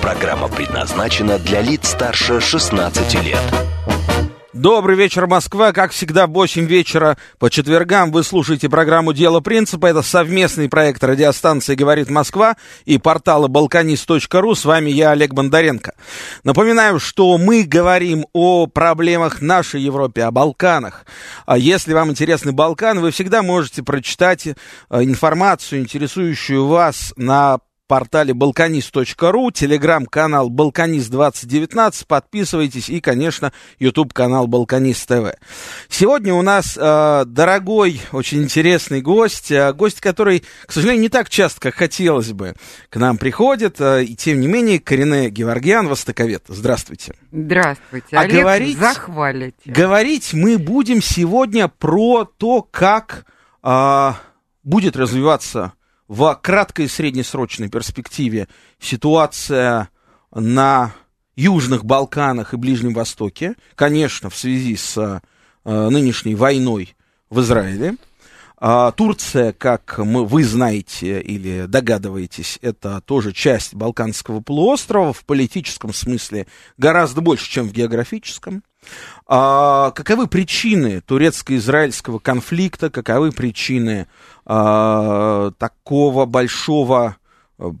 Программа предназначена для лиц старше 16 лет. Добрый вечер, Москва. Как всегда, в 8 вечера по четвергам вы слушаете программу «Дело принципа». Это совместный проект радиостанции «Говорит Москва» и портала Balconist.ру. С вами я, Олег Бондаренко. Напоминаю, что мы говорим о проблемах нашей Европы, о Балканах. Если вам интересны Балканы, вы всегда можете прочитать информацию, интересующую вас, на портале Balconist.ru, телеграм-канал Balconist 2019, подписывайтесь и, конечно, YouTube-канал Balconist TV. Сегодня у нас дорогой, очень интересный гость, гость, который, к сожалению, не так часто, как хотелось бы, к нам приходит, и тем не менее, Каринэ Геворгян, востоковед. Здравствуйте. Здравствуйте, Олег, захвалите. Говорить мы будем сегодня про то, как будет развиваться в краткой и среднесрочной перспективе ситуация на Южных Балканах и Ближнем Востоке, конечно, в связи с нынешней войной в Израиле. Турция, как вы знаете или догадываетесь, это тоже часть Балканского полуострова, в политическом смысле гораздо больше, чем в географическом. Каковы причины турецко-израильского конфликта, каковы причины такого большого,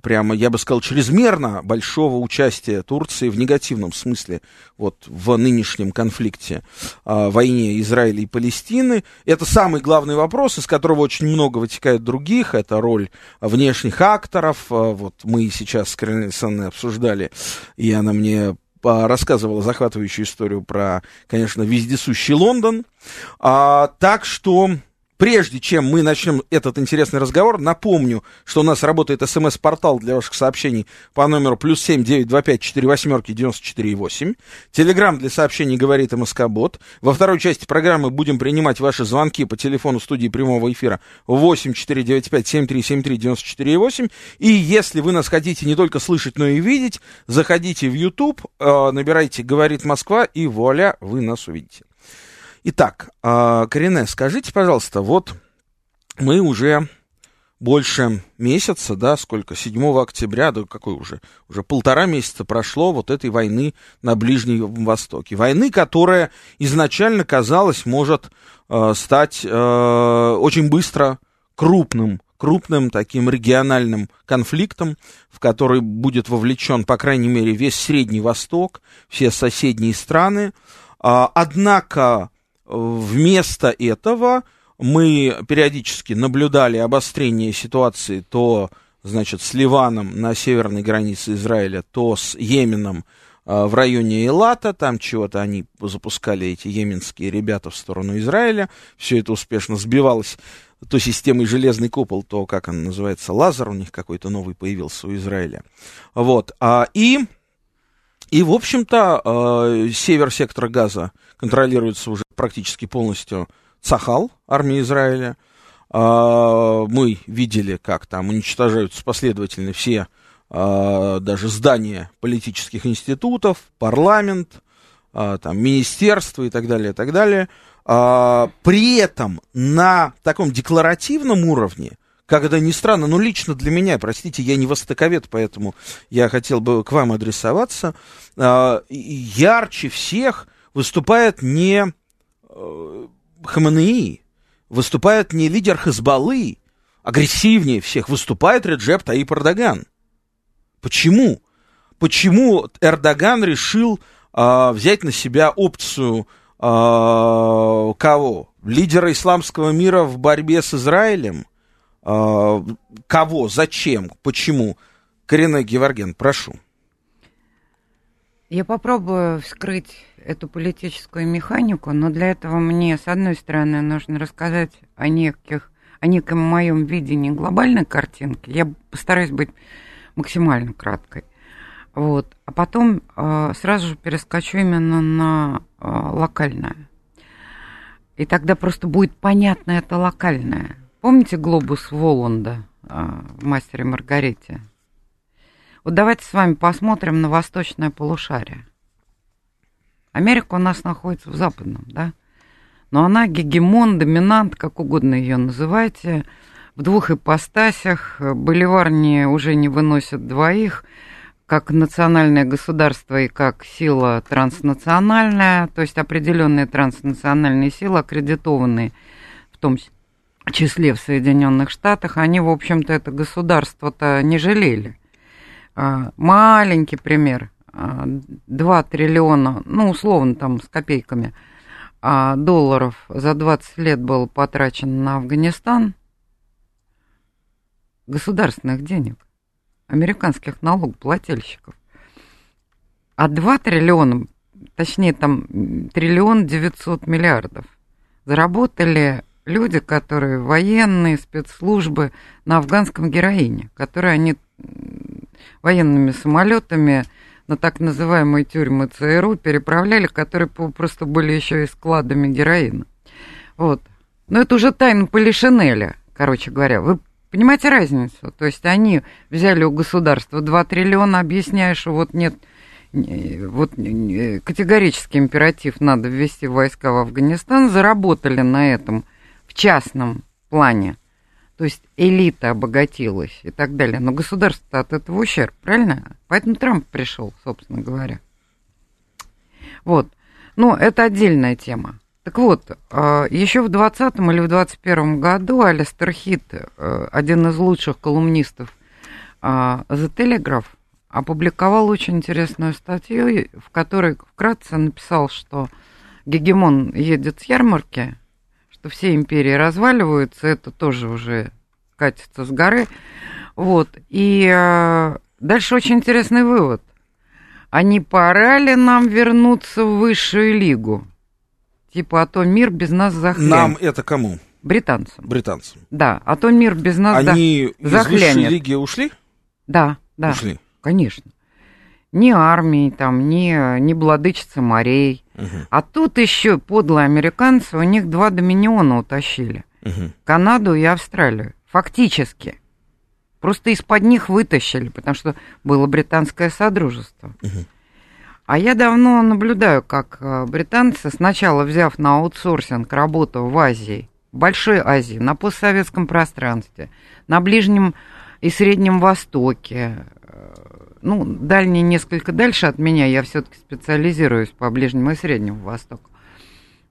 прямо, я бы сказал, чрезмерно большого участия Турции в негативном смысле вот в нынешнем конфликте, войне Израиля и Палестины. Это самый главный вопрос, из которого очень много вытекает других. Это роль внешних акторов. Вот мы сейчас с Каринэ Александровной обсуждали, и она мне рассказывала захватывающую историю про, конечно, вездесущий Лондон. Так что, прежде чем мы начнем этот интересный разговор, напомню, что у нас работает смс-портал для ваших сообщений по номеру +7 925 48 94 8. Телеграм для сообщений «Говорит МСК-бот». Во второй части программы будем принимать ваши звонки по телефону студии прямого эфира 8495 7373 94 8. И если вы нас хотите не только слышать, но и видеть, заходите в YouTube, набирайте «Говорит Москва», и вуаля, вы нас увидите. Итак, Каринэ, скажите, пожалуйста, вот мы уже больше месяца, да, сколько, 7 октября, да какой уже полтора месяца прошло вот этой войны на Ближнем Востоке. Войны, которая изначально, казалось, может стать очень быстро крупным таким региональным конфликтом, в который будет вовлечен, по крайней мере, весь Средний Восток, все соседние страны. Однако вместо этого мы периодически наблюдали обострение ситуации то, значит, с Ливаном на северной границе Израиля, то с Йеменом в районе Элата, там чего-то они запускали, эти йеменские ребята, в сторону Израиля. Все это успешно сбивалось то системой «Железный купол», то, как он называется, «Лазер» у них какой-то новый появился у Израиля. Вот, и, в общем-то, север сектора Газа контролируется уже практически полностью Цахал, армией Израиля. Мы видели, как там уничтожаются последовательно все даже здания политических институтов, парламент, там, министерства и так далее, и так далее. При этом на таком декларативном уровне, как это ни странно, но лично для меня, простите, я не востоковед, поэтому я хотел бы к вам адресоваться, ярче всех выступает не Хаменеи, выступает не лидер Хезболлы, агрессивнее всех выступает Реджеп Таип Эрдоган. Почему? Почему Эрдоган решил взять на себя опцию кого? Лидера исламского мира в борьбе с Израилем? Кого, зачем, почему? Каринэ Геворгян, прошу. Я попробую вскрыть эту политическую механику, но для этого мне, с одной стороны, нужно рассказать о неком моем видении глобальной картинки. Я постараюсь быть максимально краткой. Вот. А потом сразу же перескочу именно на локальное. И тогда просто будет понятно это локальное. Помните глобус Воланда в «Мастере Маргарите»? Вот давайте с вами посмотрим на восточное полушарие. Америка у нас находится в западном, да? Но она гегемон, доминант, как угодно ее называйте, в двух ипостасях. Боливарни уже не выносят двоих, как национальное государство и как сила транснациональная, то есть определенные транснациональные силы, аккредитованные в том числе в Соединенных Штатах, они, в общем-то, это государство-то не жалели. Маленький пример. 2 триллиона, ну, условно, там, с копейками, долларов за 20 лет было потрачено на Афганистан государственных денег, американских налогоплательщиков. А 2 триллиона, точнее, там, 1 900 000 000 000 заработали люди, которые военные, спецслужбы на афганском героине, которые они военными самолетами на так называемые тюрьмы ЦРУ переправляли, которые просто были еще и складами героина. Вот. Но это уже тайна Полишинеля, короче говоря. Вы понимаете разницу? То есть они взяли у государства 2 триллиона, объясняя, что вот нет, вот категорический императив, надо ввести войска в Афганистан, заработали на этом в частном плане. То есть элита обогатилась и так далее. Но государство от этого ущерб, правильно? Поэтому Трамп пришел, собственно говоря. Вот. Но это отдельная тема. Так вот, еще в 2020 или в 2021 году Алистер Хит, один из лучших колумнистов The Telegraph, опубликовал очень интересную статью, в которой вкратце написал, что гегемон едет с ярмарки, что все империи разваливаются, это тоже уже катится с горы. Вот. И дальше очень интересный вывод. А не пора ли нам вернуться в высшую лигу? Типа, а то мир без нас захлянет. Нам это кому? Британцам. Британцам. Да, а то мир без нас захлянет. Они из высшей лиги ушли? Да, да. Ушли? Конечно. Ни армии, там, ни владычицы морей. Uh-huh. А тут еще подлые американцы, у них 2 доминиона утащили. Uh-huh. Канаду и Австралию. Фактически. Просто из-под них вытащили, потому что было британское содружество. Uh-huh. А я давно наблюдаю, как британцы, сначала взяв на аутсорсинг работу в Азии, Большой Азии, на постсоветском пространстве, на Ближнем и Среднем Востоке, ну, дальние несколько дальше от меня, я все-таки специализируюсь по Ближнему и Среднему Востоку.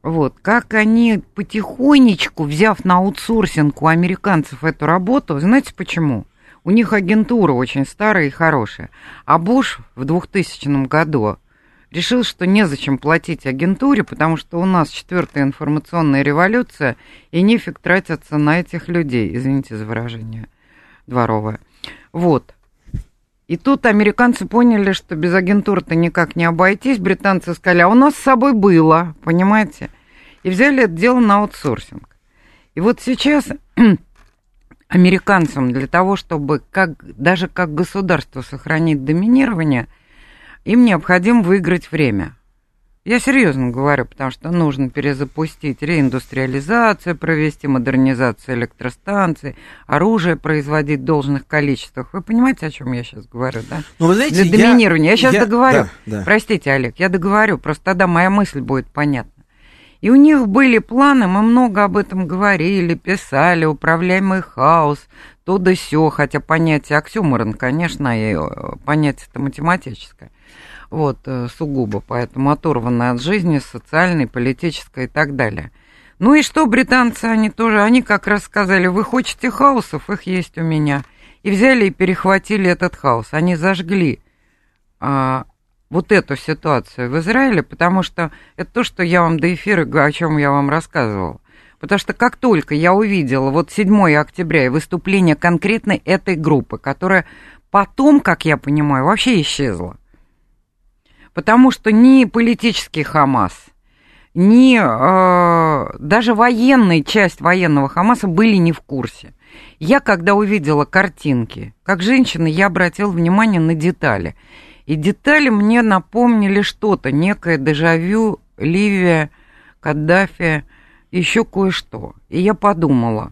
Вот, как они потихонечку, взяв на аутсорсинг у американцев эту работу, знаете почему? У них агентура очень старая и хорошая. А Буш в 2000 году решил, что незачем платить агентуре, потому что у нас 4-я информационная революция, и нефиг тратиться на этих людей, извините за выражение дворовое. Вот. И тут американцы поняли, что без агентуры-то никак не обойтись. Британцы сказали, а у нас с собой было, понимаете? И взяли это дело на аутсорсинг. И вот сейчас американцам для того, чтобы даже как государство сохранить доминирование, им необходимо выиграть время. Я серьезно говорю, потому что нужно перезапустить реиндустриализацию, провести модернизацию электростанций, оружие производить в должных количествах. Вы понимаете, о чем я сейчас говорю, да? Ну, вы знаете, для доминирования. Я сейчас договорю. Да. Простите, Олег, я договорю, просто тогда моя мысль будет понятна. И у них были планы, мы много об этом говорили, писали, управляемый хаос, то да сё, хотя понятие оксюморон, конечно, понятие-то математическое. Вот, сугубо, поэтому оторваны от жизни, социальной, политической и так далее. Ну и что, британцы, они как раз сказали, вы хотите хаосов, их есть у меня. И взяли и перехватили этот хаос. Они зажгли вот эту ситуацию в Израиле, потому что это то, что я вам до эфира, о чем я вам рассказывала. Потому что как только я увидела вот 7 октября и выступление конкретно этой группы, которая потом, как я понимаю, вообще исчезла, потому что ни политический Хамас, ни даже военная часть военного Хамаса были не в курсе. Я, когда увидела картинки, как женщина, я обратила внимание на детали. И детали мне напомнили что-то, некое дежавю, Ливия, Каддафи, еще кое-что. И я подумала,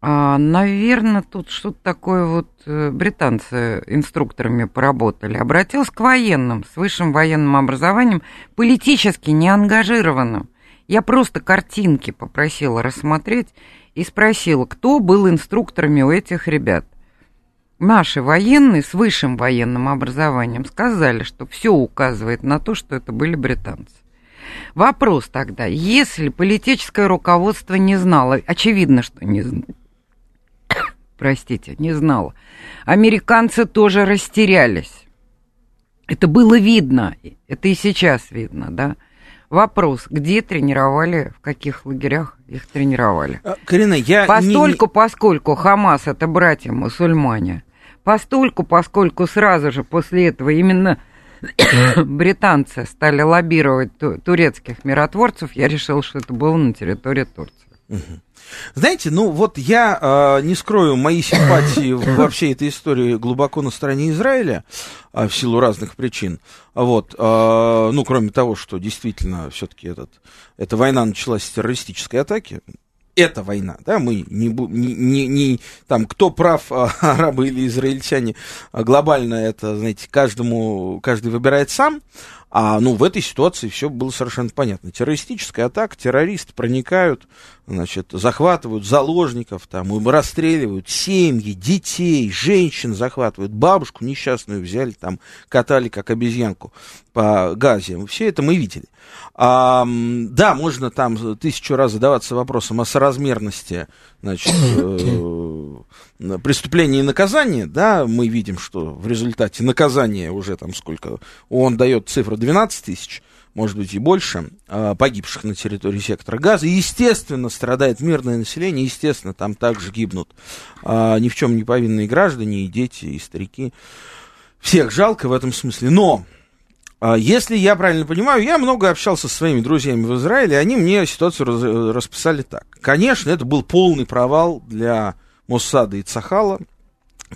наверное, тут что-то такое вот британцы инструкторами поработали. Обратилась к военным, с высшим военным образованием, политически неангажированным. Я просто картинки попросила рассмотреть и спросила, кто был инструкторами у этих ребят. Наши военные с высшим военным образованием сказали, что все указывает на то, что это были британцы. Вопрос тогда, если политическое руководство не знало, очевидно, что не знало, простите, не знало, американцы тоже растерялись. Это было видно, это и сейчас видно, да? Вопрос, где тренировали, в каких лагерях их тренировали? Каринэ, я поскольку Хамас – это братья-мусульмане, поскольку сразу же после этого именно британцы стали лоббировать турецких миротворцев, я решил, что это было на территории Турции. Знаете, ну вот я не скрою мои симпатии во всей этой истории глубоко на стороне Израиля, в силу разных причин. Вот, ну, кроме того, что действительно все-таки эта война началась с террористической атаки. Это война, да, мы не там, кто прав, арабы или израильтяне, глобально это, знаете, каждый выбирает сам, ну, в этой ситуации все было совершенно понятно. Террористическая атака, террористы проникают, значит, захватывают заложников, там, расстреливают семьи, детей, женщин захватывают, бабушку несчастную взяли, там, катали как обезьянку по Газе, все это мы видели. Да, можно там тысячу раз задаваться вопросом о соразмерности, значит, преступления и наказания, да, мы видим, что в результате наказания уже там сколько, он дает цифру 12 тысяч, может быть, и больше, погибших на территории сектора Газа. Естественно, страдает мирное население, естественно, там также гибнут ни в чем не повинные граждане, и дети, и старики. Всех жалко в этом смысле. Но, если я правильно понимаю, я много общался со своими друзьями в Израиле, и они мне ситуацию расписали так. Конечно, это был полный провал для Моссада и Цахала.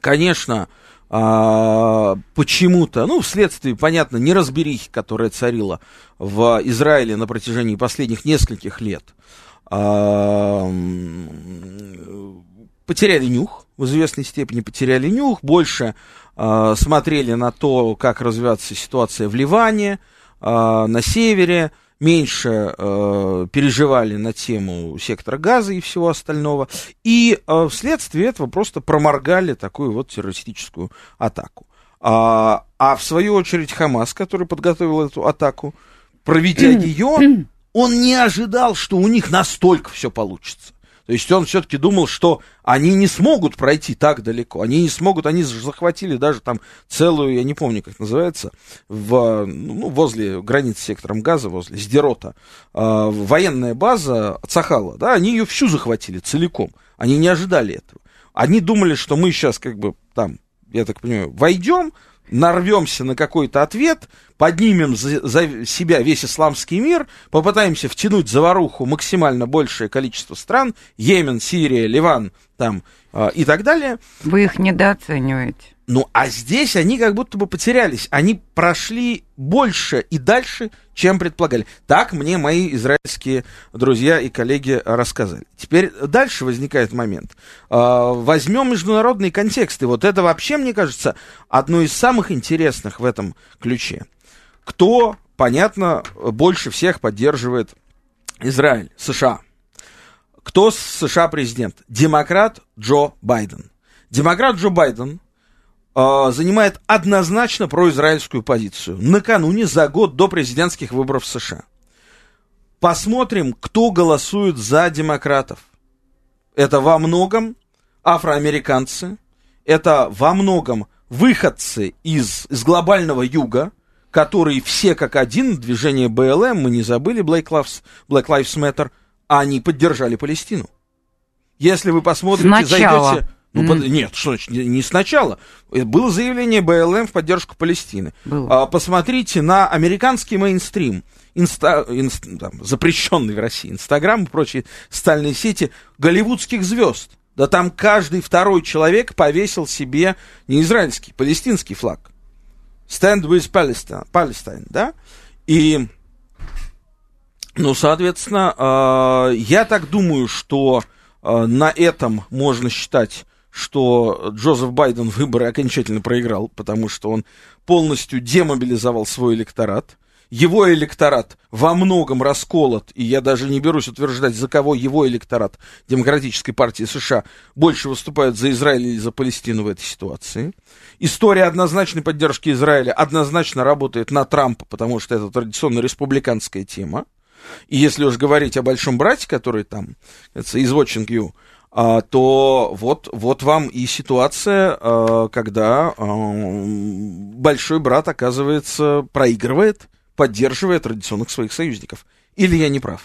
Конечно, почему-то, ну, вследствие, понятно, неразберихи, которая царила в Израиле на протяжении последних нескольких лет, потеряли нюх, в известной степени потеряли нюх, больше смотрели на то, как развивается ситуация в Ливане, на севере, меньше переживали на тему сектора Газа и всего остального, и вследствие этого просто проморгали такую вот террористическую атаку. А в свою очередь Хамас, который подготовил эту атаку, проведя ее, он не ожидал, что у них настолько все получится. То есть он все-таки думал, что они не смогут пройти так далеко, они не смогут, они захватили даже там целую, я не помню, как называется, возле границы с сектором Газа, возле Сдерота, военная база Цахала, да, они ее всю захватили целиком, они не ожидали этого. Они думали, что мы сейчас как бы там, я так понимаю, войдем, нарвемся на какой-то ответ, поднимем за себя весь исламский мир, попытаемся втянуть в заваруху максимально большее количество стран, Йемен, Сирия, Ливан там, и так далее. Вы их недооцениваете. Ну, а здесь они как будто бы потерялись. Они прошли больше и дальше, чем предполагали. Так мне мои израильские друзья и коллеги рассказали. Теперь дальше возникает момент. Возьмем международные контексты. Вот это вообще, мне кажется, одно из самых интересных в этом ключе. Кто, понятно, больше всех поддерживает Израиль? США. Кто США президент? Демократ Джо Байден. Демократ Джо Байден занимает однозначно произраильскую позицию накануне, за год до президентских выборов в США. Посмотрим, кто голосует за демократов. Это во многом афроамериканцы, это во многом выходцы из глобального юга, которые все как один, движение БЛМ, мы не забыли, Black Lives Matter, они поддержали Палестину. Если вы посмотрите, зайдете... Нет, что значит, не сначала. Было заявление БЛМ в поддержку Палестины. Посмотрите на американский мейнстрим, запрещенный в России Инстаграм и прочие социальные сети голливудских звезд. Да там каждый второй человек повесил себе не израильский, палестинский флаг. Stand with Palestine, да? И, ну, соответственно, я так думаю, что на этом можно считать, что Джозеф Байден выборы окончательно проиграл, потому что он полностью демобилизовал свой электорат. Его электорат во многом расколот, и я даже не берусь утверждать, за кого его электорат Демократической партии США больше выступает, за Израиль или за Палестину в этой ситуации. История однозначной поддержки Израиля однозначно работает на Трампа, потому что это традиционно республиканская тема. И если уж говорить о большом брате, который там, это is watching you, то вот вам и ситуация, когда большой брат, оказывается, проигрывает, поддерживая традиционных своих союзников. Или я не прав?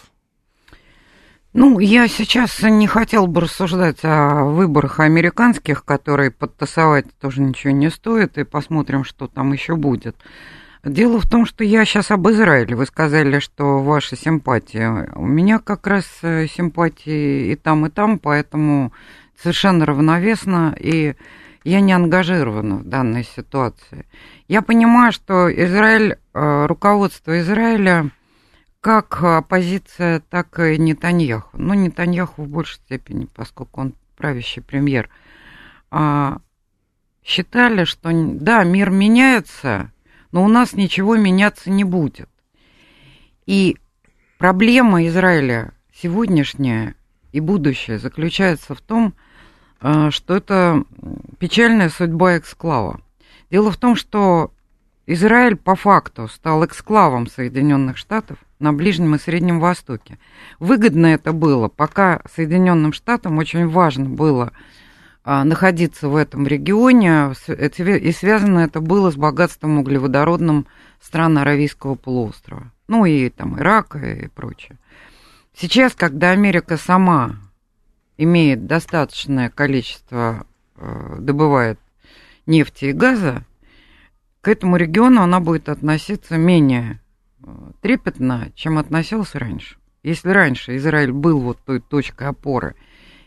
Ну, я сейчас не хотел бы рассуждать о выборах американских, которые подтасовать тоже ничего не стоит, и посмотрим, что там еще будет. Дело в том, что я сейчас об Израиле. Вы сказали, что ваша симпатия. У меня как раз симпатии и там, поэтому совершенно равновесно, и я не ангажирована в данной ситуации. Я понимаю, что Израиль, руководство Израиля, как оппозиция, так и Нетаньяху. Ну, Нетаньяху в большей степени, поскольку он правящий премьер. Считали, что да, мир меняется, но у нас ничего меняться не будет. И проблема Израиля сегодняшняя и будущее заключается в том, что это печальная судьба эксклава. Дело в том, что Израиль по факту стал эксклавом Соединенных Штатов на Ближнем и Среднем Востоке. Выгодно это было, пока Соединенным Штатам очень важно было находиться в этом регионе, и связано это было с богатством углеводородным стран Аравийского полуострова. Ну и там Ирак и прочее. Сейчас, когда Америка сама имеет достаточное количество, добывает нефти и газа, к этому региону она будет относиться менее трепетно, чем относилась раньше. Если раньше Израиль был вот той точкой опоры,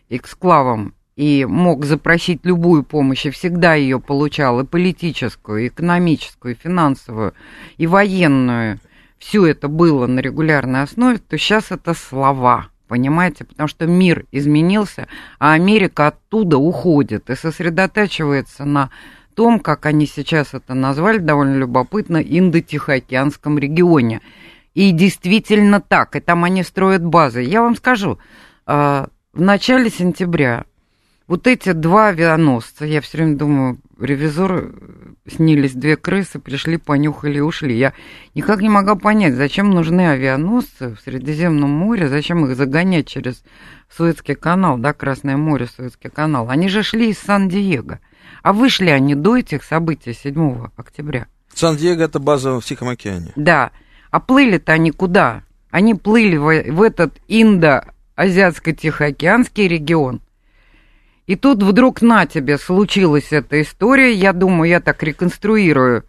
эксклавом, и мог запросить любую помощь, и всегда ее получал, и политическую, и экономическую, и финансовую, и военную, все это было на регулярной основе, то сейчас это слова, понимаете, потому что мир изменился, а Америка оттуда уходит и сосредотачивается на том, как они сейчас это назвали, довольно любопытно, Индо-Тихоокеанском регионе. И действительно так, и там они строят базы. Я вам скажу, в начале сентября вот эти два авианосца, я все время думаю, ревизору снились две крысы, пришли, понюхали и ушли. Я никак не могла понять, зачем нужны авианосцы в Средиземном море, зачем их загонять через Суэцкий канал, да, Красное море, Суэцкий канал. Они же шли из Сан-Диего. А вышли они до этих событий 7 октября. Сан-Диего – это база в Тихом океане. Да. А плыли-то они куда? Они плыли в этот Индо-Азиатско-Тихоокеанский регион. И тут вдруг на тебе случилась эта история. Я думаю, я так реконструирую.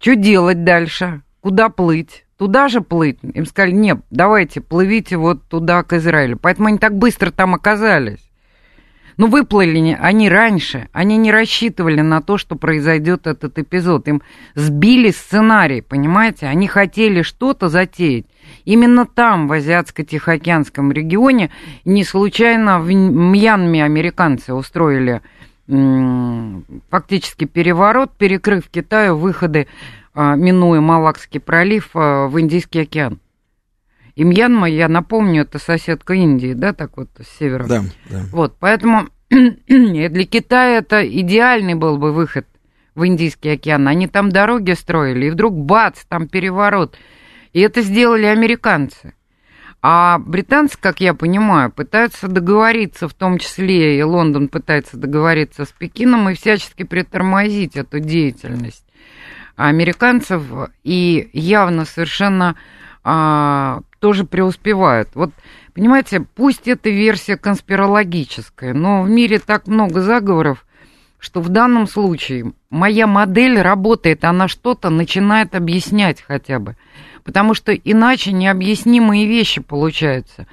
Что делать дальше? Куда плыть? Туда же плыть? Им сказали, нет, давайте, плывите вот туда, к Израилю. Поэтому они так быстро там оказались. Но выплыли они раньше. Они не рассчитывали на то, что произойдет этот эпизод. Им сбили сценарий, понимаете? Они хотели что-то затеять. Именно там, в Азиатско-Тихоокеанском регионе, не случайно в Мьянме американцы устроили фактически переворот, перекрыв Китаю выходы, минуя Малаккский пролив, в Индийский океан. И Мьянма, я напомню, это соседка Индии, да, так вот, с севера. Да, да. Вот, поэтому для Китая это идеальный был бы выход в Индийский океан. Они там дороги строили, и вдруг бац, там переворот. И это сделали американцы. А британцы, как я понимаю, пытаются договориться, в том числе и Лондон пытается договориться с Пекином и всячески притормозить эту деятельность американцев. И явно совершенно тоже преуспевают. Вот, понимаете, пусть это версия конспирологическая, но в мире так много заговоров, что в данном случае моя модель работает, она что-то начинает объяснять хотя бы. Потому что иначе необъяснимые вещи получаются.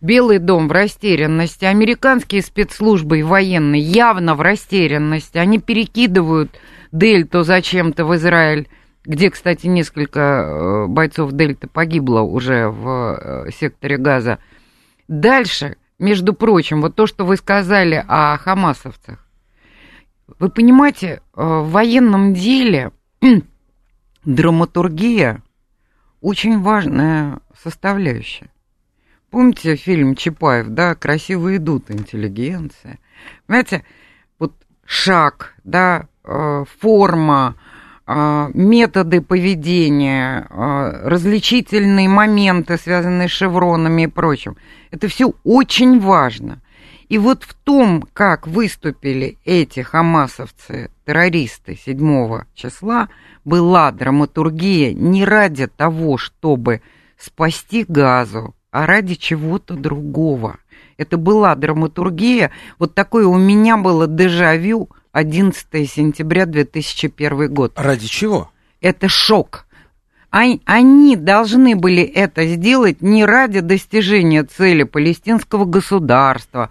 Белый дом в растерянности, американские спецслужбы и военные явно в растерянности. Они перекидывают Дельту зачем-то в Израиль, где, кстати, несколько бойцов Дельты погибло уже в секторе Газа. Дальше, между прочим, вот то, что вы сказали о хамасовцах. Вы понимаете, в военном деле драматургия очень важная составляющая. Помните фильм Чапаев, да, красиво идут интеллигенция. Понимаете, вот шаг, да, форма, методы поведения, различительные моменты, связанные с шевронами и прочим. Это все очень важно. И вот в том, как выступили эти хамасовцы-террористы 7 числа, была драматургия не ради того, чтобы спасти Газу, а ради чего-то другого. Это была драматургия. Вот такое у меня было дежавю 11 сентября 2001 год. Ради чего? Это шок. Они должны были это сделать не ради достижения цели палестинского государства,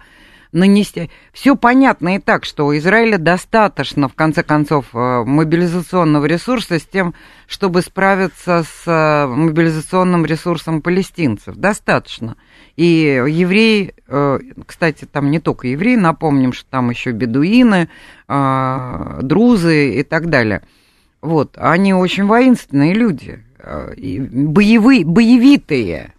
нанести... Все понятно и так, что у Израиля достаточно, в конце концов, мобилизационного ресурса с тем, чтобы справиться с мобилизационным ресурсом палестинцев. Достаточно. И евреи, кстати, там не только евреи, напомним, что там еще бедуины, друзы и так далее. Вот, они очень воинственные люди, боевитые.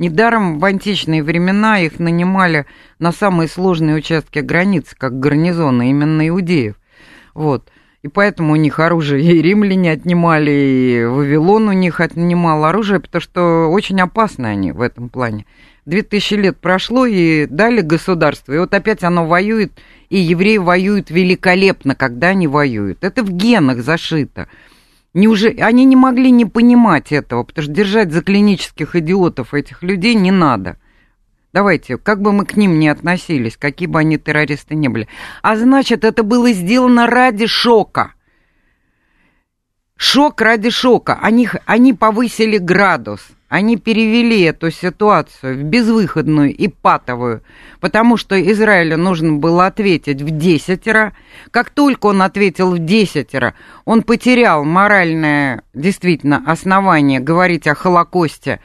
Недаром в античные времена их нанимали на самые сложные участки границ, как гарнизоны, именно иудеев. Вот. И поэтому у них оружие и римляне отнимали, и Вавилон у них отнимал оружие, потому что очень опасны они в этом плане. 2000 лет прошло, и дали государство, и вот опять оно воюет, и евреи воюют великолепно, когда они воюют. Это в генах зашито. Неужели они не могли не понимать этого, потому что держать за клинических идиотов этих людей не надо. Давайте, как бы мы к ним ни относились, какие бы они террористы ни были. А значит, это было сделано ради шока. Шок ради шока. Они повысили градус, они перевели эту ситуацию в безвыходную и патовую, потому что Израилю нужно было ответить в 10-ро. Как только он ответил в 10-ро, он потерял моральное, действительно, основание говорить о Холокосте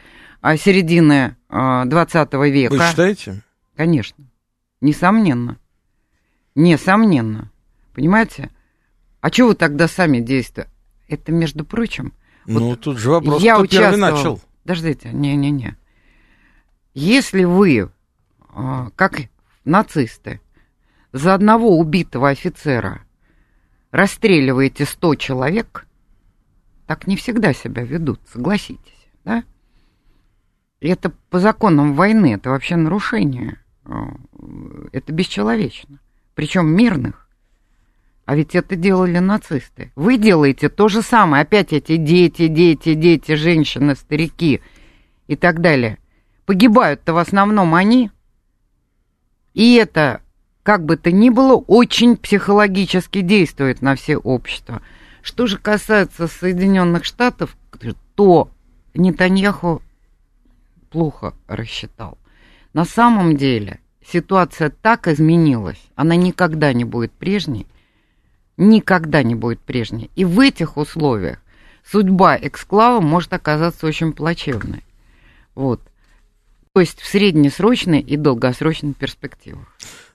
середины 20 века. Вы считаете? Конечно. Несомненно. Понимаете? А чего вы тогда сами действуете? Это, между прочим... Ну, вот тут же вопрос, кто первый начал. Подождите, не. Если вы, как нацисты, за одного убитого офицера расстреливаете 100 человек, так не всегда себя ведут, согласитесь, да? Это по законам войны, это вообще нарушение, это бесчеловечно, причем мирных. А ведь это делали нацисты. Вы делаете то же самое. Опять эти дети, женщины, старики и так далее. Погибают-то в основном они. И это, как бы то ни было, очень психологически действует на все общество. Что же касается Соединенных Штатов, то Нетаньяху плохо рассчитал. На самом деле ситуация так изменилась, она никогда не будет прежней. И в этих условиях судьба эксклава может оказаться очень плачевной. Вот. То есть в среднесрочной и долгосрочной перспективах.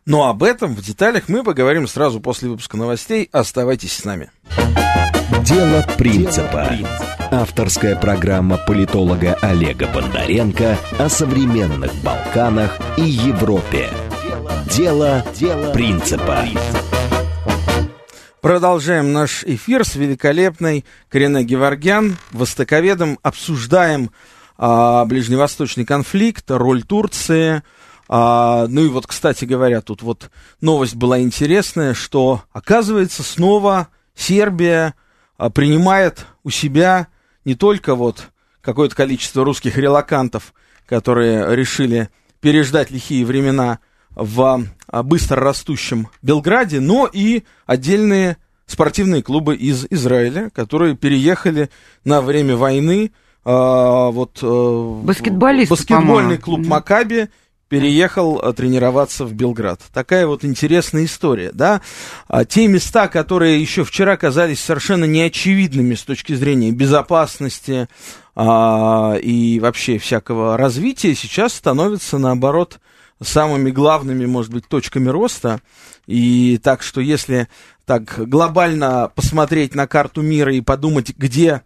Но об этом в деталях мы поговорим сразу после выпуска новостей. Оставайтесь с нами. Дело принципа. Авторская программа политолога Олега Бондаренко о современных Балканах и Европе. Дело принципа. Продолжаем наш эфир с великолепной Каринэ Геворгян, востоковедом. Обсуждаем ближневосточный конфликт, роль Турции. Ну и вот, кстати говоря, тут вот новость была интересная, что, оказывается, снова Сербия принимает у себя не только вот какое-то количество русских релокантов, которые решили переждать лихие времена в быстро растущем Белграде, но и отдельные спортивные клубы из Израиля, которые переехали на время войны. Баскетбольный клуб «Макаби» переехал тренироваться в Белград. Такая вот интересная история, да? Те места, которые еще вчера казались совершенно неочевидными с точки зрения безопасности и вообще всякого развития, сейчас становятся, наоборот, самыми главными, может быть, точками роста. И так что, если так глобально посмотреть на карту мира и подумать, где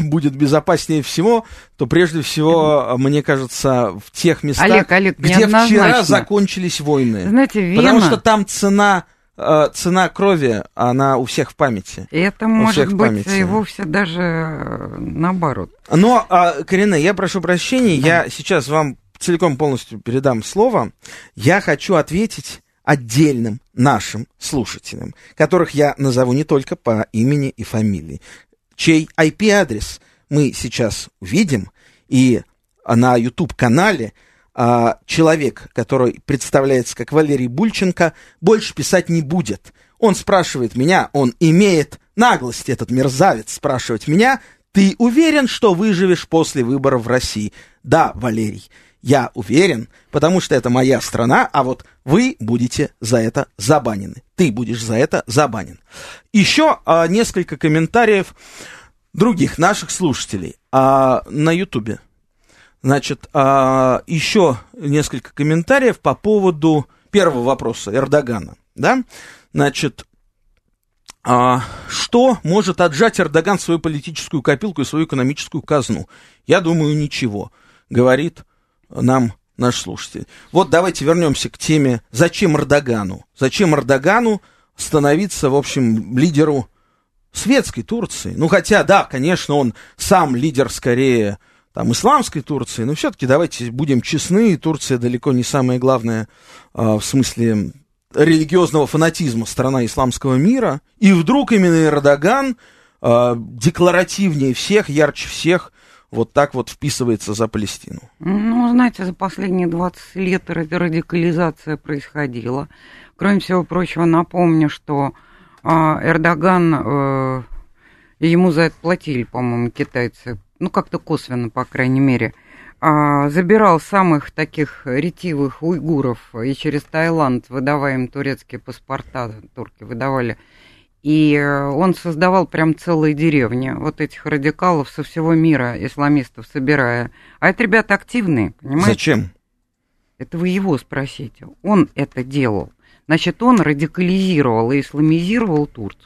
будет безопаснее всего, то прежде всего, мне кажется, в тех местах, Олег, где вчера закончились войны. Знаете, Вена... Потому что там цена крови, она у всех в памяти. Это может быть и вовсе даже наоборот. Но, Каринэ, я прошу прощения, я сейчас вам целиком полностью передам слово. Я хочу ответить отдельным нашим слушателям, которых я назову не только по имени и фамилии, чей IP-адрес мы сейчас увидим, и на YouTube-канале человек, который представляется как Валерий Бульченко, больше писать не будет. Он спрашивает меня, он имеет наглость, этот мерзавец, спрашивать меня: «Ты уверен, что выживешь после выборов в России?» Да, Валерий, я уверен, потому что это моя страна, а вот вы будете за это забанены. Ты будешь за это забанен. Еще несколько комментариев других наших слушателей на Ютубе. Значит, еще несколько комментариев по поводу первого вопроса Эрдогана. Да? Значит, что может отжать Эрдоган свою политическую копилку и свою экономическую казну? Я думаю, ничего, говорит нам наш слушатель. Вот давайте вернемся к теме, зачем Эрдогану становиться, в общем, лидеру светской Турции. Ну, хотя, да, конечно, он сам лидер, скорее, там, исламской Турции, но все-таки давайте будем честны, Турция далеко не самая главная в смысле религиозного фанатизма страна исламского мира, и вдруг именно Эрдоган декларативнее всех, ярче всех, вот так вот вписывается за Палестину. Ну, знаете, за последние 20 лет радикализация происходила. Кроме всего прочего, напомню, что Эрдоган, ему за это платили, по-моему, китайцы, ну, как-то косвенно, по крайней мере, забирал самых таких ретивых уйгуров и через Таиланд, выдавая им турецкие паспорта, турки выдавали. И он создавал прям целые деревни вот этих радикалов со всего мира, исламистов собирая. А это ребята активные, понимаете? Зачем? Это вы его спросите. Он это делал. Значит, он радикализировал и исламизировал Турцию.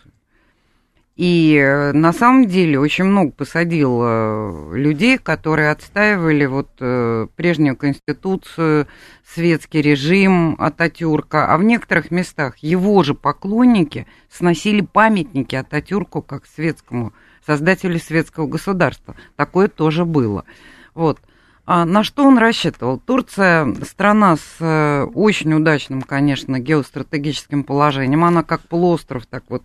И на самом деле очень много посадил людей, которые отстаивали вот прежнюю конституцию, светский режим Ататюрка. А в некоторых местах его же поклонники сносили памятники Ататюрку как светскому, создателю светского государства. Такое тоже было. Вот. А на что он рассчитывал? Турция страна с очень удачным, конечно, геостратегическим положением. Она как полуостров, так вот,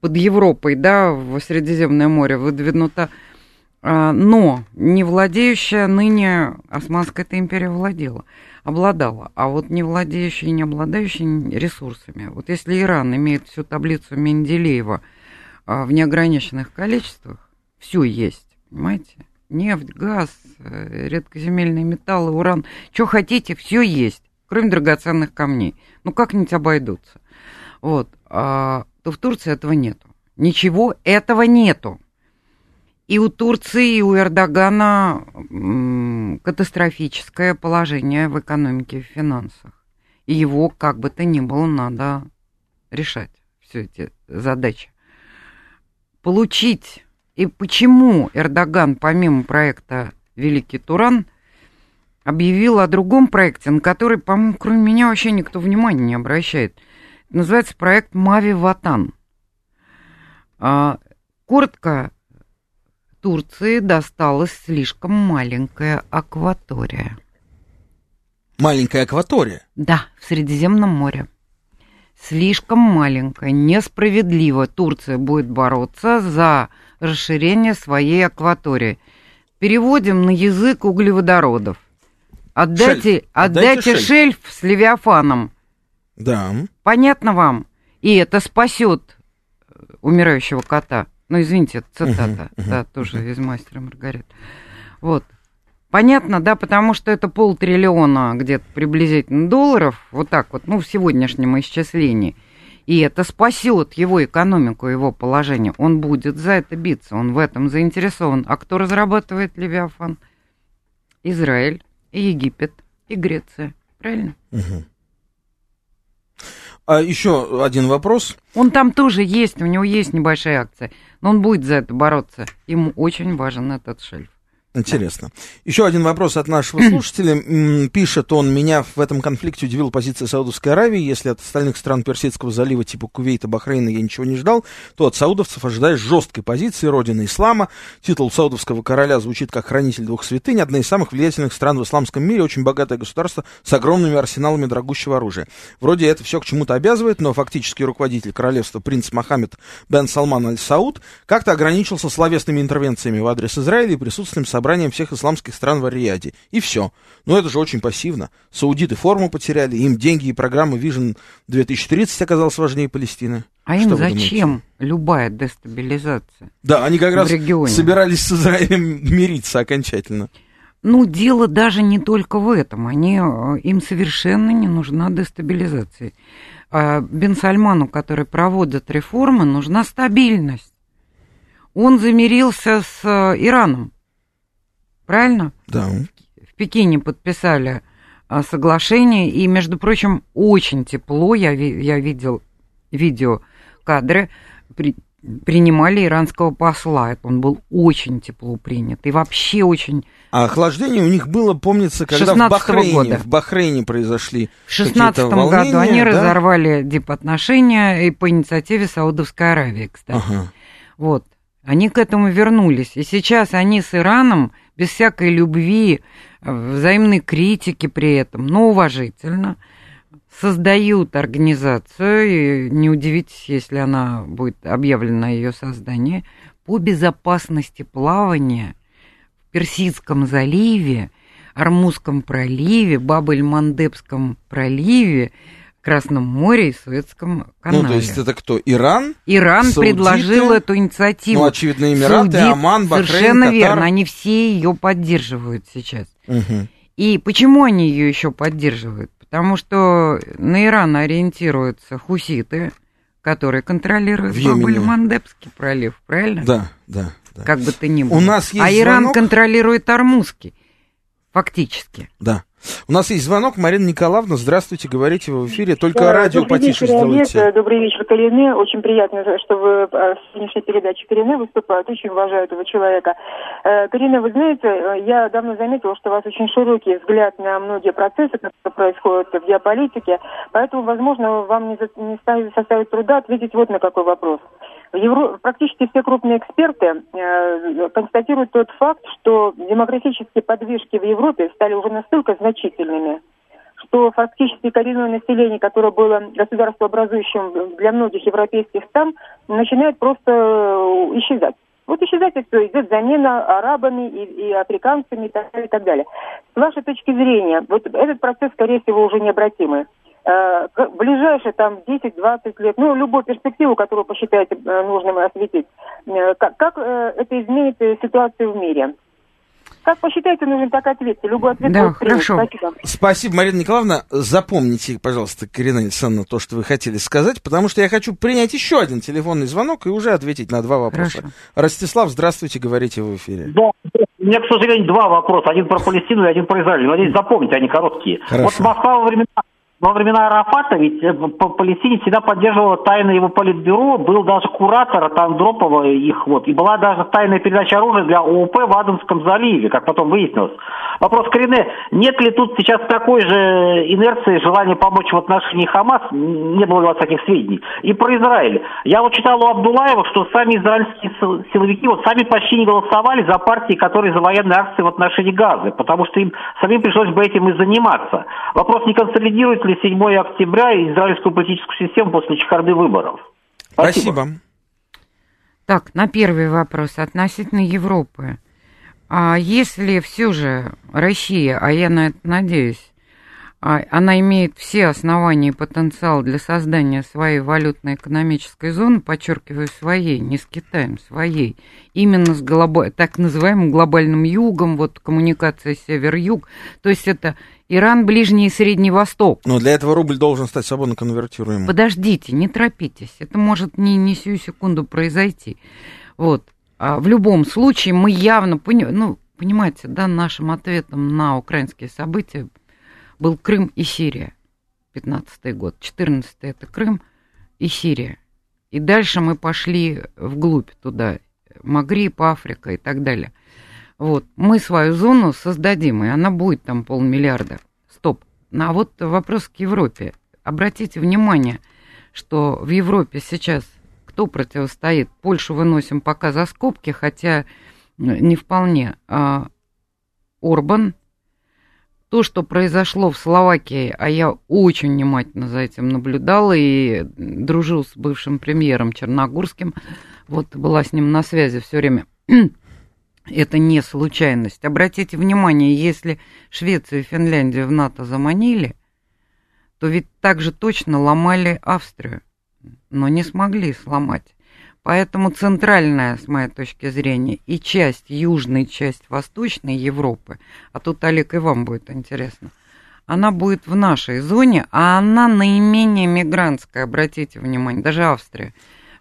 под Европой, да, в Средиземное море выдвинута, но не владеющая ныне Османская империя обладала, а вот не владеющая и не обладающая ресурсами. Вот если Иран имеет всю таблицу Менделеева в неограниченных количествах, все есть, понимаете? Нефть, газ, редкоземельные металлы, уран, что хотите, все есть, кроме драгоценных камней. Ну, как-нибудь обойдутся. Вот, то в Турции этого нету. Ничего этого нету. И у Турции, и у Эрдогана катастрофическое положение в экономике и в финансах. И его, как бы то ни было, надо решать все эти задачи. Получить. И почему Эрдоган, помимо проекта «Великий Туран», объявил о другом проекте, на который, по-моему, кроме меня вообще никто внимания не обращает. Называется проект «Мави Ватан». Коротко, Турции досталась слишком маленькая акватория. Маленькая акватория? Да, в Средиземном море. Слишком маленькая, несправедливо. Турция будет бороться за расширение своей акватории. Переводим на язык углеводородов. Отдайте шельф с Левиафаном. Да. Понятно вам? И это спасет умирающего кота. Ну, извините, это цитата, да, тоже из «Мастера Маргариты». Вот. Понятно, да, потому что это полтриллиона где-то приблизительно долларов, вот так вот, ну, в сегодняшнем исчислении. И это спасет его экономику, его положение. Он будет за это биться, он в этом заинтересован. А кто разрабатывает Левиафан? Израиль, и Египет, и Греция. Правильно? Угу. А еще один вопрос. Он там тоже есть, у него есть небольшая акция, но он будет за это бороться. Ему очень важен этот шельф. Интересно. Еще один вопрос от нашего слушателя. Пишет он, меня в этом конфликте удивила позиция Саудовской Аравии. Если от остальных стран Персидского залива типа Кувейта, Бахрейна я ничего не ждал, то от саудовцев ожидаешь жесткой позиции родины ислама. Титул саудовского короля звучит как хранитель двух святынь. Одна из самых влиятельных стран в исламском мире, очень богатое государство с огромными арсеналами дорогущего оружия. Вроде это все к чему-то обязывает, но фактически руководитель королевства принц Мохаммед бен Салман аль-Сауд как-то ограничился словесными интервенциями в адрес Израиля и присутствием собранием всех исламских стран в Ар-Рияде. И все. Но это же очень пассивно. Саудиты форму потеряли, им деньги и программа Vision 2030 оказалась важнее Палестины. А что им зачем любая дестабилизация? Да, они как раз собирались с Израилем мириться окончательно. Ну, дело даже не только в этом. Им совершенно не нужна дестабилизация. Бен Сальману, который проводит реформы, нужна стабильность. Он замирился с Ираном. Правильно? Да. В Пекине подписали соглашение, и, между прочим, очень тепло, я видел видеокадры, принимали иранского посла, он был очень тепло принят, и вообще очень... А охлаждение у них было, помнится, когда в Бахрейне произошли какие-то волнения. В 2016 году они разорвали дипотношения, и по инициативе Саудовской Аравии, кстати. Ага. Вот. Они к этому вернулись, и сейчас они с Ираном без всякой любви, взаимной критики при этом, но уважительно создают организацию, и не удивитесь, если она будет объявлена, ее создание, по безопасности плавания в Персидском заливе, Ормузском проливе, Баб-эль-Мандебском проливе, Красном море и Суэцком канале. Ну, то есть это кто? Иран? Иран Саудиты, предложил эту инициативу. Ну, очевидно, Эмираты, Саудит, Оман, Бахрейн, совершенно Катар. Верно, они все ее поддерживают сейчас. Угу. И почему они ее еще поддерживают? Потому что на Иран ориентируются хуситы, которые контролируют Баб-эль-Мандебский пролив, правильно? Да, да, да. Как бы то ни было. У нас есть Иран контролирует Ормузский, фактически. Да. У нас есть звонок. Марина Николаевна, здравствуйте, говорите вы в эфире. Только радио потише сделайте. Добрый вечер, Каринэ. Очень приятно, что вы в сегодняшней передаче Каринэ выступают. Очень уважаю этого человека. Каринэ, вы знаете, я давно заметила, что у вас очень широкий взгляд на многие процессы, которые происходят в геополитике. Поэтому, возможно, вам не составит труда ответить вот на какой вопрос. Практически все крупные эксперты констатируют тот факт, что демографические подвижки в Европе стали уже настолько значительными, что фактически коренное население, которое было государствообразующим для многих европейских стран, начинает просто исчезать. Вот исчезать и все, идет замена арабами и африканцами и так далее, и так далее. С вашей точки зрения, вот этот процесс, скорее всего, уже необратимый. В ближайшие там 10-20 лет, ну, любую перспективу, которую посчитаете нужным осветить, как это изменит ситуацию в мире? Как посчитаете, нужен так ответ? Любой ответ. Да, хорошо. Спасибо. Спасибо, Марина Николаевна. Запомните, пожалуйста, Каринэ Александровна, то, что вы хотели сказать, потому что я хочу принять еще один телефонный звонок и уже ответить на два вопроса. Хорошо. Ростислав, здравствуйте, говорите в эфире. Да. У меня, к сожалению, два вопроса. Один про Палестину и один про Израиль. Надеюсь, запомните, они короткие. Хорошо. Вот Москва во времена Арафата ведь по Палестине всегда поддерживала тайное его политбюро, был даже куратор от Андропова их, вот, и была даже тайная передача оружия для ООП в Аденском заливе, как потом выяснилось. Вопрос Каринэ, нет ли тут сейчас такой же инерции желания помочь в отношении Хамас? Не было ли у вас таких сведений? И про Израиль. Я вот читал у Абдулаева, что сами израильские силовики вот сами почти не голосовали за партии, которые за военные акции в отношении Газы, потому что им самим пришлось бы этим и заниматься. Вопрос, не консолидирует ли 7 октября и израильскую политическую систему после чехарды выборов. Спасибо. Так, на первый вопрос относительно Европы. А если все же Россия, а я на это надеюсь, она имеет все основания и потенциал для создания своей валютно-экономической зоны, подчеркиваю, своей, не с Китаем, своей, именно с так называемым глобальным югом, вот коммуникация север-юг, то есть это Иран, Ближний и Средний Восток. Но для этого рубль должен стать свободно конвертируемым. Подождите, не торопитесь, это может не сию секунду произойти. Вот, в любом случае мы явно, понимаете, да, нашим ответом на украинские события был Крым и Сирия, 15-й год, 14-й это Крым и Сирия. И дальше мы пошли вглубь туда, Магриб, Африка и так далее. Вот, мы свою зону создадим, и она будет там 500 миллиардов. Стоп. А вот вопрос к Европе. Обратите внимание, что в Европе сейчас кто противостоит? Польшу выносим пока за скобки, хотя не вполне. Орбан. То, что произошло в Словакии, а я очень внимательно за этим наблюдала и дружил с бывшим премьером Черногорским, вот была с ним на связи все время, это не случайность. Обратите внимание, если Швецию и Финляндию в НАТО заманили, то ведь так же точно ломали Австрию, но не смогли сломать. Поэтому центральная, с моей точки зрения, и часть южной, часть восточной Европы, а тут, Олег, и вам будет интересно, она будет в нашей зоне, а она наименее мигрантская, обратите внимание, даже Австрия.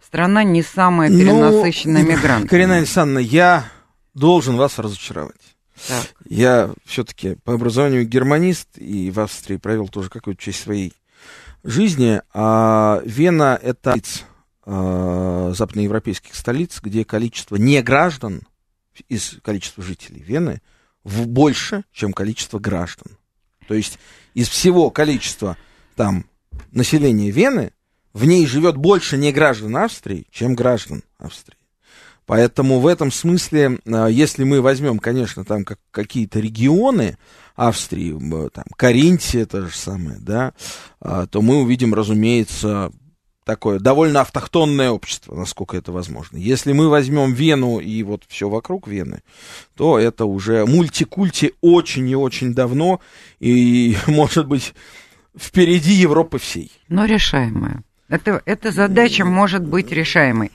Страна не самая перенасыщенная мигрантами. Каринэ Александровна, я должен вас разочаровать. Так. Я все-таки по образованию германист, и в Австрии провел тоже какую-то часть своей жизни, а Вена — это западноевропейских столиц, где количество неграждан из количества жителей Вены больше, чем количество граждан. То есть из всего количества там населения Вены в ней живет больше неграждан Австрии, чем граждан Австрии. Поэтому в этом смысле, если мы возьмем, конечно, там какие-то регионы Австрии, там Каринтия, то же самое, да, то мы увидим, разумеется, такое довольно автохтонное общество, насколько это возможно. Если мы возьмем Вену и вот все вокруг Вены, то это уже мультикульти очень и очень давно, и, может быть, впереди Европы всей. Но решаемая. Эта задача может быть решаемой.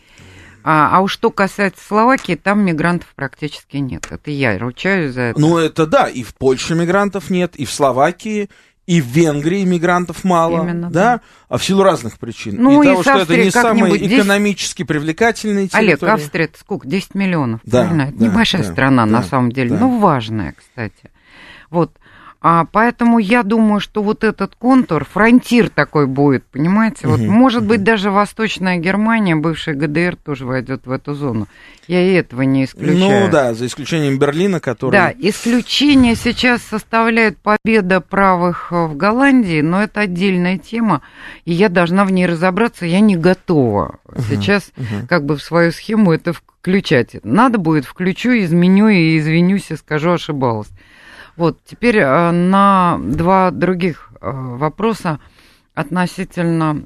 А уж что касается Словакии, там мигрантов практически нет. Это я ручаюсь за это. Ну, это да, и в Польше мигрантов нет, и в Словакии, и в Венгрии мигрантов мало, именно, да? А в силу разных причин. Ну, и того, что это не самые 10... экономически привлекательные территории. Олег, Австрия это сколько? 10 миллионов. Да, правильно? Это небольшая страна, на самом деле. Да. Ну, важная, кстати. Вот. Поэтому я думаю, что вот этот контур, фронтир такой будет, понимаете? Вот, может быть, даже Восточная Германия, бывшая ГДР, тоже войдет в эту зону. Я и этого не исключаю. Ну да, за исключением Берлина, который... Да, исключение сейчас составляет победа правых в Голландии, но это отдельная тема, и я должна в ней разобраться, я не готова сейчас как бы в свою схему это включать. Надо будет, включу, изменю и извинюсь, и скажу, ошибалась. Вот, теперь на два других вопроса относительно,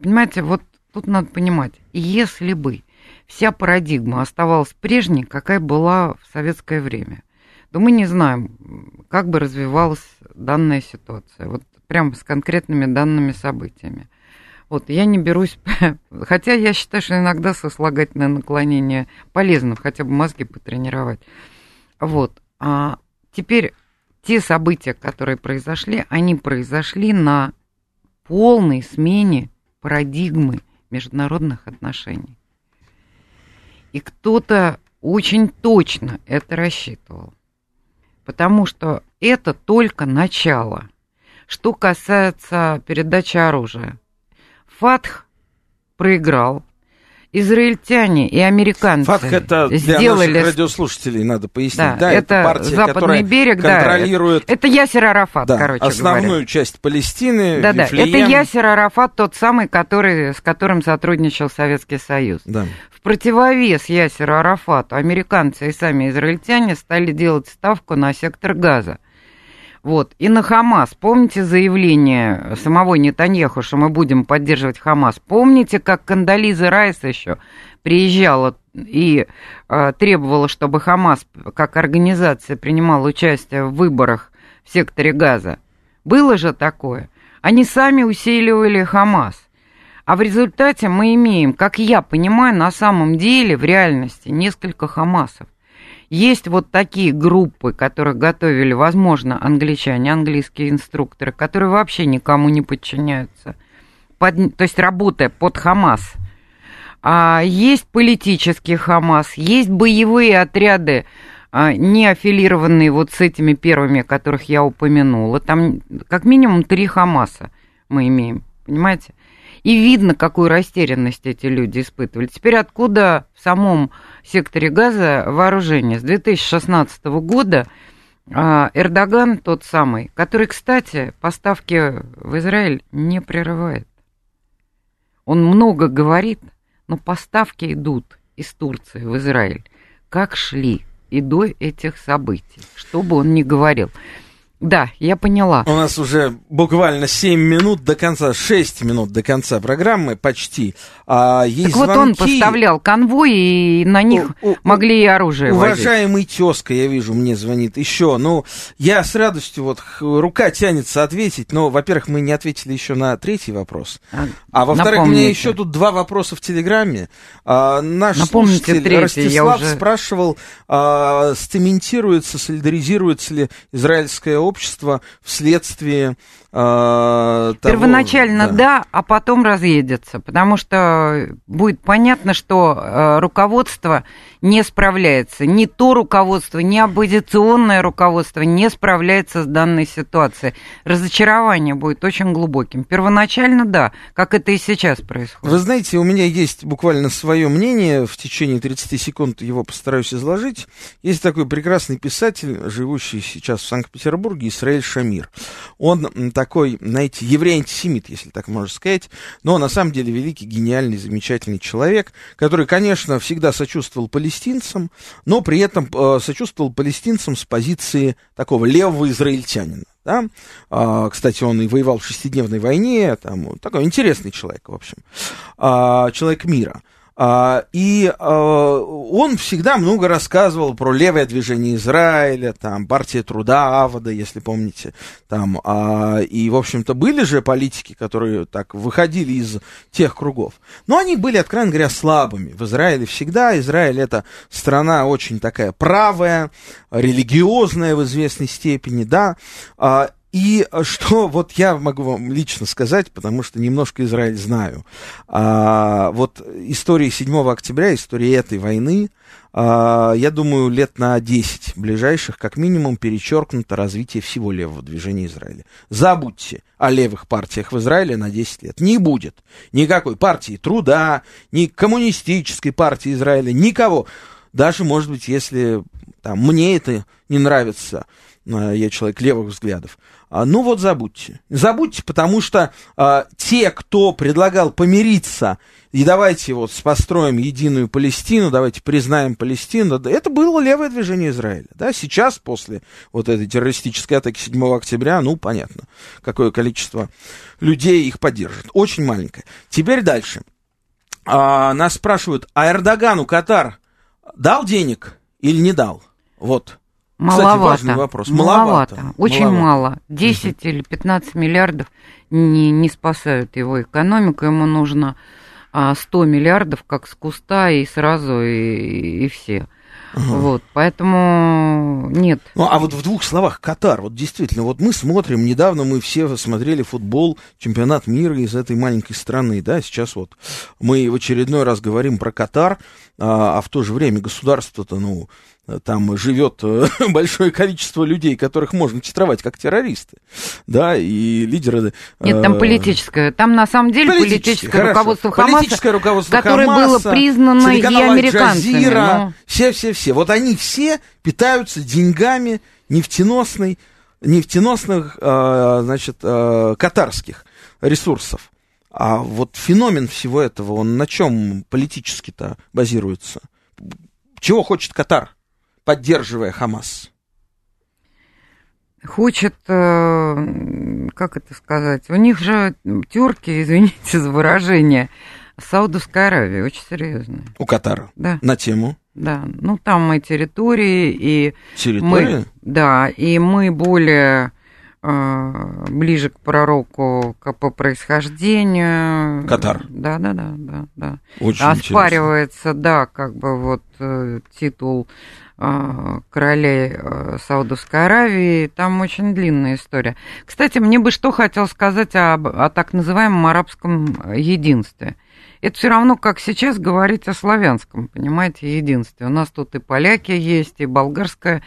понимаете, вот тут надо понимать, если бы вся парадигма оставалась прежней, какая была в советское время, то мы не знаем, как бы развивалась данная ситуация, вот прямо с конкретными данными событиями. Вот, я не берусь, хотя я считаю, что иногда сослагательное наклонение полезно, хотя бы мозги потренировать. Вот, теперь те события, которые произошли, они произошли на полной смене парадигмы международных отношений. И кто-то очень точно это рассчитывал, потому что это только начало. Что касается передачи оружия, Фатх проиграл. Израильтяне и американцы сделали... Фатх — это для наших радиослушателей, надо пояснить. Да, да, это партия, западный берег, контролирует... Да, это Ясер Арафат, да, короче основную говоря. Часть Палестины, да, Вифлеем. Да, это Ясер Арафат, тот самый, с которым сотрудничал Советский Союз. Да. В противовес Ясеру Арафату американцы и сами израильтяне стали делать ставку на сектор Газа. Вот. И на Хамас. Помните заявление самого Нетаньяху, что мы будем поддерживать Хамас? Помните, как Кандализа Райс еще приезжала и требовала, чтобы Хамас как организация принимала участие в выборах в секторе Газа? Было же такое. Они сами усиливали Хамас. А в результате мы имеем, как я понимаю, на самом деле, в реальности, несколько Хамасов. Есть вот такие группы, которые готовили, возможно, англичане, английские инструкторы, которые вообще никому не подчиняются, то есть работая под Хамас. А есть политический Хамас, есть боевые отряды, не аффилированные вот с этими первыми, которых я упомянула. Там как минимум 3 Хамаса мы имеем, понимаете? И видно, какую растерянность эти люди испытывали. Теперь откуда в самом секторе Газа вооружение? С 2016 года Эрдоган тот самый, который, кстати, поставки в Израиль не прерывает. Он много говорит, но поставки идут из Турции в Израиль. Как шли и до этих событий, что бы он ни говорил. Да, я поняла. У нас уже буквально 7 минут до конца, 6 минут до конца программы почти. Есть так вот звонки. Он поставлял конвой, и на них могли и оружие возить. Уважаемый тезка, я вижу, мне звонит еще. Ну, я с радостью, вот рука тянется ответить, но, во-первых, мы не ответили еще на третий вопрос. А во-вторых, у меня еще тут 2 вопроса в Телеграме. Наш слушатель Ростислав спрашивал, стементируется, солидаризируется ли израильское общество вследствие того... Первоначально да, а потом разъедется, потому что будет понятно, что руководство не справляется. Ни то руководство, ни оппозиционное руководство не справляется с данной ситуацией. Разочарование будет очень глубоким. Первоначально да, как это и сейчас происходит. Вы знаете, у меня есть буквально свое мнение, в течение 30 секунд его постараюсь изложить. Есть такой прекрасный писатель, живущий сейчас в Санкт-Петербурге, Исраиль Шамир. Он такой, знаете, еврей-антисемит, если так можно сказать, но на самом деле великий, гениальный, замечательный человек, который, конечно, всегда сочувствовал палестинцам, но при этом сочувствовал палестинцам с позиции такого левого израильтянина. Да? Кстати, он и воевал в шестидневной войне, там, такой интересный человек, в общем, человек мира. И он всегда много рассказывал про левое движение Израиля, там, партия труда, Авода, если помните, там, и, в общем-то, были же политики, которые так выходили из тех кругов, но они были, откровенно говоря, слабыми. В Израиле всегда, Израиль — это страна очень такая правая, религиозная в известной степени, да, и что вот я могу вам лично сказать, потому что немножко Израиль знаю. Вот история 7 октября, история этой войны, я думаю, лет на 10 ближайших, как минимум, перечеркнуто развитие всего левого движения Израиля. Забудьте о левых партиях в Израиле на 10 лет. Не будет никакой партии труда, ни коммунистической партии Израиля, никого. Даже, может быть, если там, мне это не нравится, я человек левых взглядов. Ну вот забудьте. Забудьте, потому что те, кто предлагал помириться, и давайте вот построим единую Палестину, давайте признаем Палестину, это было левое движение Израиля. Да? Сейчас, после вот этой террористической атаки 7 октября, ну, понятно, какое количество людей их поддержит. Очень маленькое. Теперь дальше. Нас спрашивают, а Эрдогану Катар дал денег или не дал? Вот. Маловато. Кстати, важный вопрос. Маловато. Очень мало. 10 или 15 миллиардов не спасают его экономику. Ему нужно 100 миллиардов, как с куста, и сразу, и все. Вот, поэтому нет. Ну, а вот в 2 словах Катар, вот действительно, вот мы смотрим, недавно мы все смотрели футбол, чемпионат мира из этой маленькой страны, да, сейчас вот мы в очередной раз говорим про Катар, а в то же время государство-то, ну, там живет большое количество людей, которых можно титровать как террористы, да, и лидеры... Нет, там политическое, там на самом деле политическое руководство Хамаса, которое было признано и американцами. Но... Все-все-все, вот они все питаются деньгами нефтеносных, значит, катарских ресурсов. А вот феномен всего этого, он на чем политически-то базируется? Чего хочет Катар, поддерживая Хамас? Хочет, как это сказать, у них же тюрки, извините за выражение, Саудовская Аравия, очень серьезная. У Катара? Да. На тему? Да, ну там и территории, и... Территории? Да, и мы более ближе к пророку, по происхождению. Катар. Да. Очень оспаривается, интересно. Да, как бы вот титул королей Саудовской Аравии. Там очень длинная история. Кстати, мне бы что хотел сказать о так называемом арабском единстве. Это все равно, как сейчас говорить о славянском, понимаете, единстве. У нас тут и поляки есть, и болгарское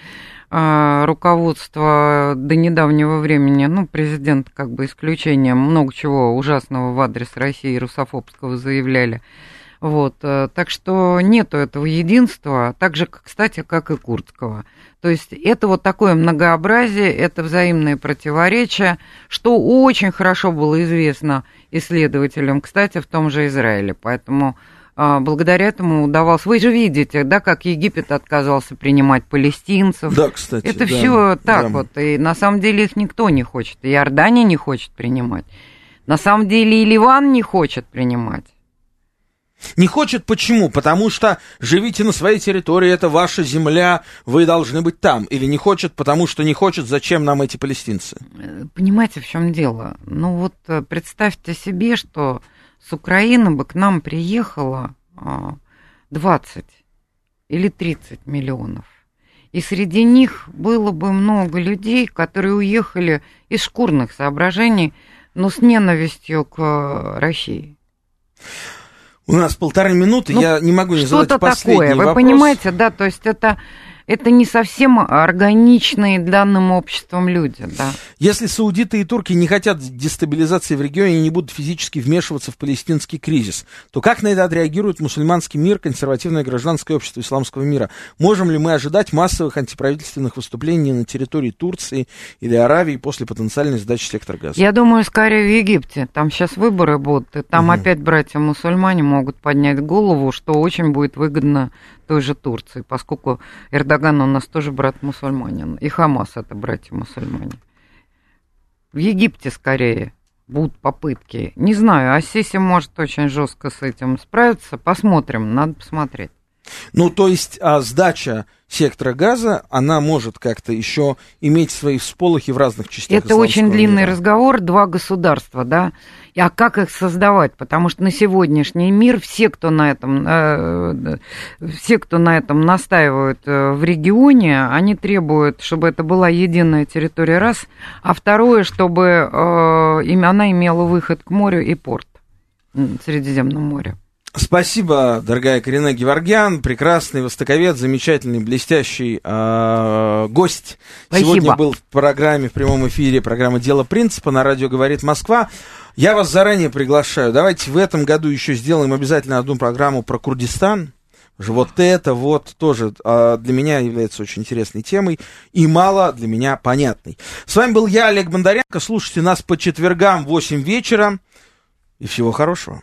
руководство до недавнего времени, ну, президент как бы исключением, много чего ужасного в адрес России русофобского заявляли. Вот, так что нету этого единства, так же, кстати, как и курдского. То есть это вот такое многообразие, это взаимное противоречие, что очень хорошо было известно исследователям, кстати, в том же Израиле. Поэтому благодаря этому удавалось. Вы же видите, да, как Египет отказался принимать палестинцев. Да, кстати. Это да, все так да. Вот. И на самом деле их никто не хочет. И Иордания не хочет принимать. На самом деле и Ливан не хочет принимать. Не хочет почему? Потому что живите на своей территории, это ваша земля, вы должны быть там. Или не хочет, потому что не хочет, зачем нам эти палестинцы? Понимаете, в чем дело? Ну вот представьте себе, что с Украины бы к нам приехало 20 или 30 миллионов. И среди них было бы много людей, которые уехали из шкурных соображений, но с ненавистью к России. У нас 1,5 минуты, я не могу не задать последний вопрос. Вы понимаете, да, то есть это не совсем органичные данным обществом люди, да. Если саудиты и турки не хотят дестабилизации в регионе и не будут физически вмешиваться в палестинский кризис, то как на это отреагирует мусульманский мир, консервативное гражданское общество исламского мира? Можем ли мы ожидать массовых антиправительственных выступлений на территории Турции или Аравии после потенциальной сдачи сектора газа? Я думаю, скорее в Египте. Там сейчас выборы будут, и там опять братья-мусульмане могут поднять голову, что очень будет выгодно той же Турции, поскольку Эрдоган у нас тоже брат-мусульманин, и Хамас это братья-мусульмане. В Египте скорее будут попытки. Не знаю, ас-Сиси может очень жестко с этим справиться. Посмотрим, надо посмотреть. Ну, то есть сдача сектора газа, она может как-то еще иметь свои всполохи в разных частях исламского мира. Это очень длинный разговор, два государства, да. А как их создавать? Потому что на сегодняшний мир все, кто на этом настаивают в регионе, они требуют, чтобы это была единая территория, раз, а второе, чтобы она имела выход к морю и порт Средиземного моря. Спасибо, дорогая Каринэ Геворгян, прекрасный востоковед, замечательный, блестящий гость. Спасибо. Сегодня был в программе, в прямом эфире программа «Дело принципа» на радио «Говорит Москва». Я вас заранее приглашаю. Давайте в этом году еще сделаем обязательно одну программу про Курдистан. Вот это вот тоже для меня является очень интересной темой и мало для меня понятной. С вами был я, Олег Бондаренко. Слушайте нас по четвергам в 8 вечера. И всего хорошего.